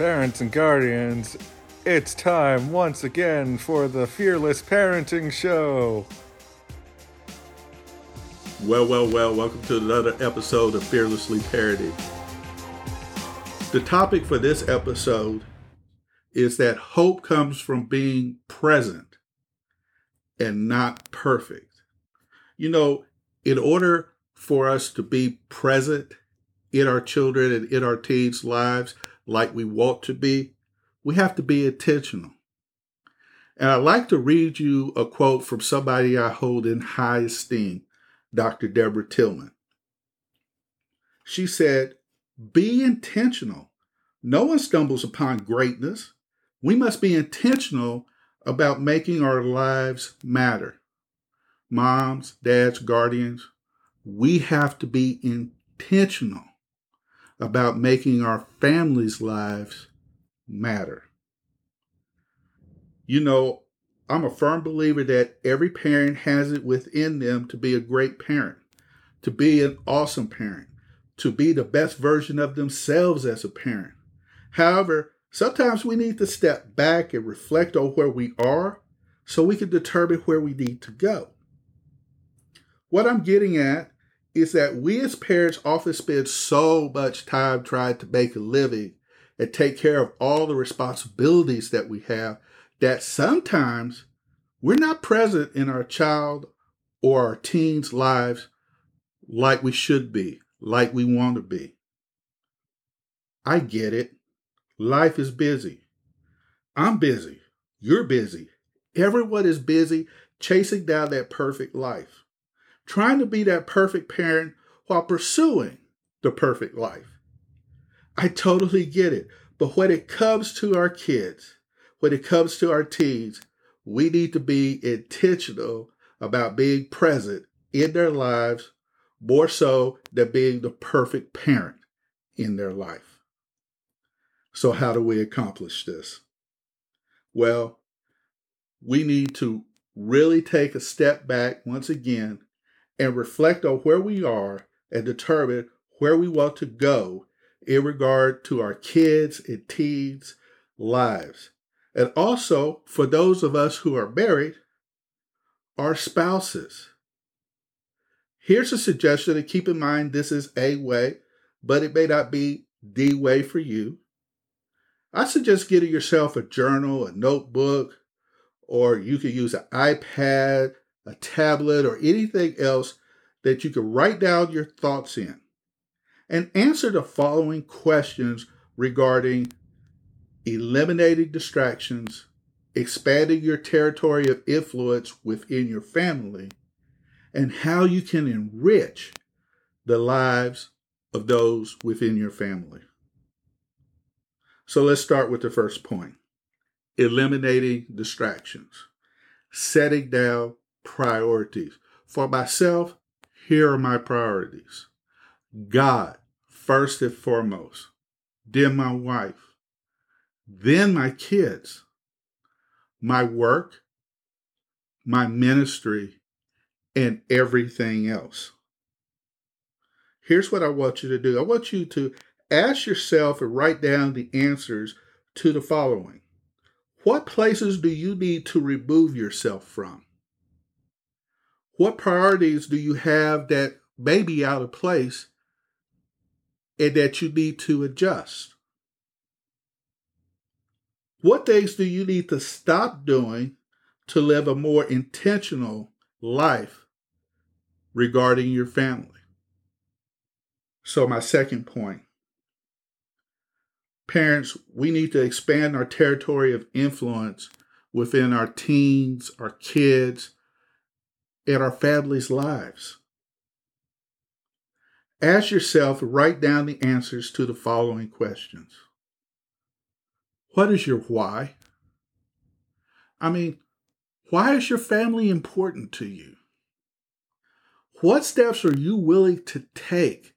Parents and guardians, it's time once again for the Fearless Parenting Show. Well, welcome to another episode of Fearlessly Parented. The topic for this episode is that hope comes from being present and not perfect. You know, in order for us to be present in our children and in our teens' lives like we want to be, we have to be intentional. And I'd like to read you a quote from somebody I hold in high esteem, Dr. Deborah Tillman. She said, "Be intentional. No one stumbles upon greatness. We must be intentional about making our lives matter." Moms, dads, guardians, we have to be intentional about making our families' lives matter. You know, I'm a firm believer that every parent has it within them to be a great parent, to be an awesome parent, to be the best version of themselves as a parent. However, sometimes we need to step back and reflect on where we are so we can determine where we need to go. What I'm getting at is that we as parents often spend so much time trying to make a living and take care of all the responsibilities that we have that sometimes we're not present in our child or our teens' lives like we should be, like we want to be. I get it. Life is busy. I'm busy. You're busy. Everyone is busy chasing down that perfect life, trying to be that perfect parent while pursuing the perfect life. I totally get it. But when it comes to our kids, when it comes to our teens, we need to be intentional about being present in their lives more so than being the perfect parent in their life. So how do we accomplish this? Well, we need to really take a step back once again and reflect on where we are and determine where we want to go in regard to our kids and teens' lives. And also, for those of us who are married, our spouses. Here's a suggestion, and keep in mind this is a way, but it may not be the way for you. I suggest getting yourself a journal, a notebook, or you can use an iPad, a tablet, or anything else that you can write down your thoughts in and answer the following questions regarding eliminating distractions, expanding your territory of influence within your family, and how you can enrich the lives of those within your family. So let's start with the first point, eliminating distractions, setting down priorities. For myself, here are my priorities. God, first and foremost, then my wife, then my kids, my work, my ministry, and everything else. Here's what I want you to do. I want you to ask yourself and write down the answers to the following. What places do you need to remove yourself from? What priorities do you have that may be out of place and that you need to adjust? What things do you need to stop doing to live a more intentional life regarding your family? So my second point, parents, we need to expand our territory of influence within our teens, our kids, in our families' lives. Ask yourself, write down the answers to the following questions. What is your why? I mean, why is your family important to you? What steps are you willing to take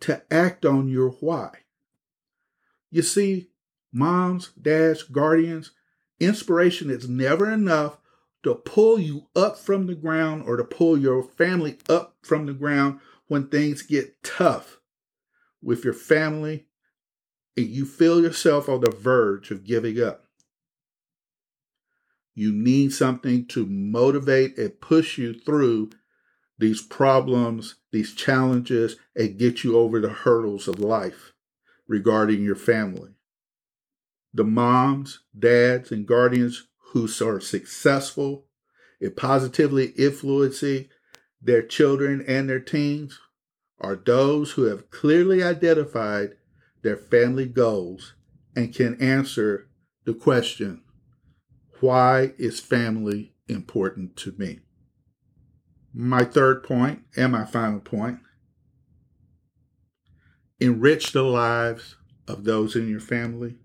to act on your why? You see, moms, dads, guardians, inspiration is never enough to pull you up from the ground or to pull your family up from the ground when things get tough with your family and you feel yourself on the verge of giving up, you need something to motivate and push you through these problems, these challenges, and get you over the hurdles of life regarding your family. The moms, dads, and guardians who are successful in positively influencing their children and their teens are those who have clearly identified their family goals and can answer the question, why is family important to me? My third point and my final point, enrich the lives of those in your family.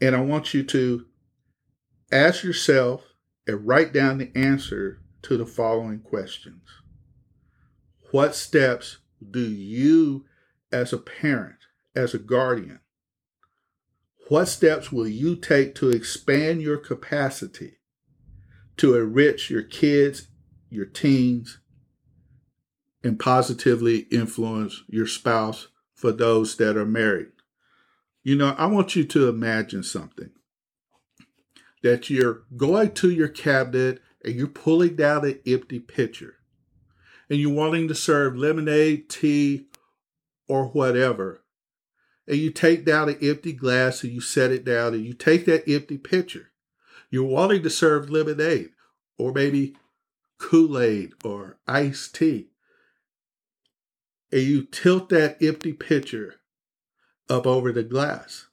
And I want you to ask yourself and write down the answer to the following questions. What steps do you as a parent, as a guardian, what steps will you take to expand your capacity to enrich your kids, your teens, and positively influence your spouse for those that are married? I want you to imagine something, that you're going to your cabinet and you're pulling down an empty pitcher and you're wanting to serve lemonade, tea, or whatever. And you take down an empty glass and you set it down and you take that empty pitcher. You're wanting to serve lemonade or maybe Kool-Aid or iced tea. And you tilt that empty pitcher up over the glass.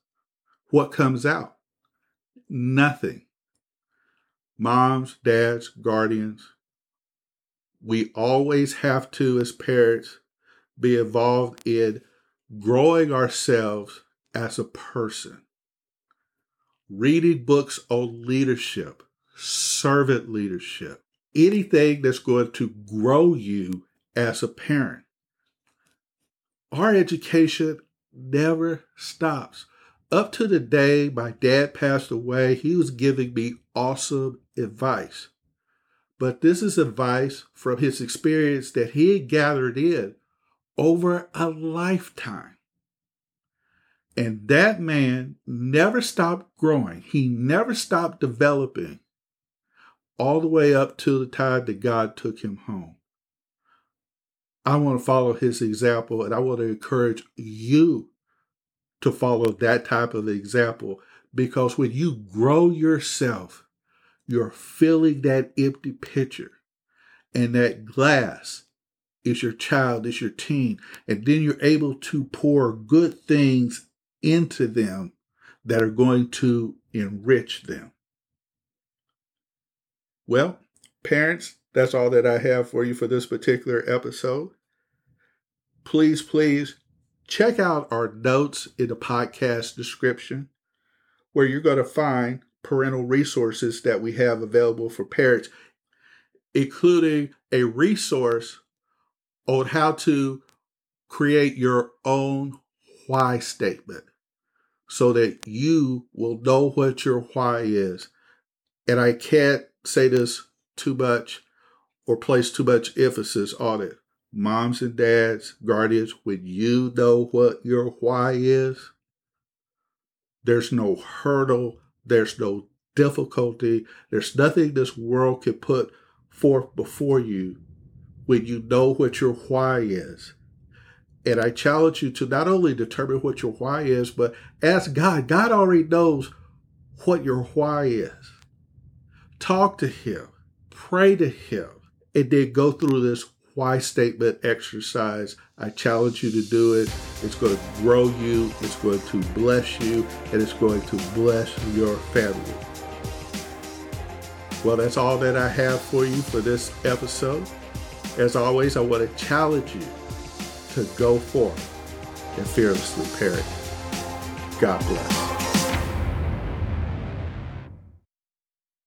What comes out? Nothing. Moms, dads, guardians, we always have to, as parents, be involved in growing ourselves as a person. Reading books on leadership, servant leadership, anything that's going to grow you as a parent. Our education never stops. Up to the day my dad passed away, he was giving me awesome advice. But this is advice from his experience that he had gathered in over a lifetime. And that man never stopped growing. He never stopped developing all the way up to the time that God took him home. I want to follow his example, and I want to encourage you to follow that type of example, because when you grow yourself, you're filling that empty pitcher, and that glass is your child, is your teen, and then you're able to pour good things into them that are going to enrich them. Well, parents, that's all that I have for you for this particular episode. Please check out our notes in the podcast description, where you're going to find parental resources that we have available for parents, including a resource on how to create your own why statement so that you will know what your why is. And I can't say this too much or place too much emphasis on it. Moms and dads, guardians, when you know what your why is, there's no hurdle, there's no difficulty, there's nothing this world can put forth before you when you know what your why is. And I challenge you to not only determine what your why is, but ask God. God already knows what your why is. Talk to Him, pray to Him, and then go through this why statement exercise. I challenge you to do it. It's going to grow you, it's going to bless you, and it's going to bless your family. Well, that's all that I have for you for this episode. As always, I want to challenge you to go forth and fearlessly parent. God bless.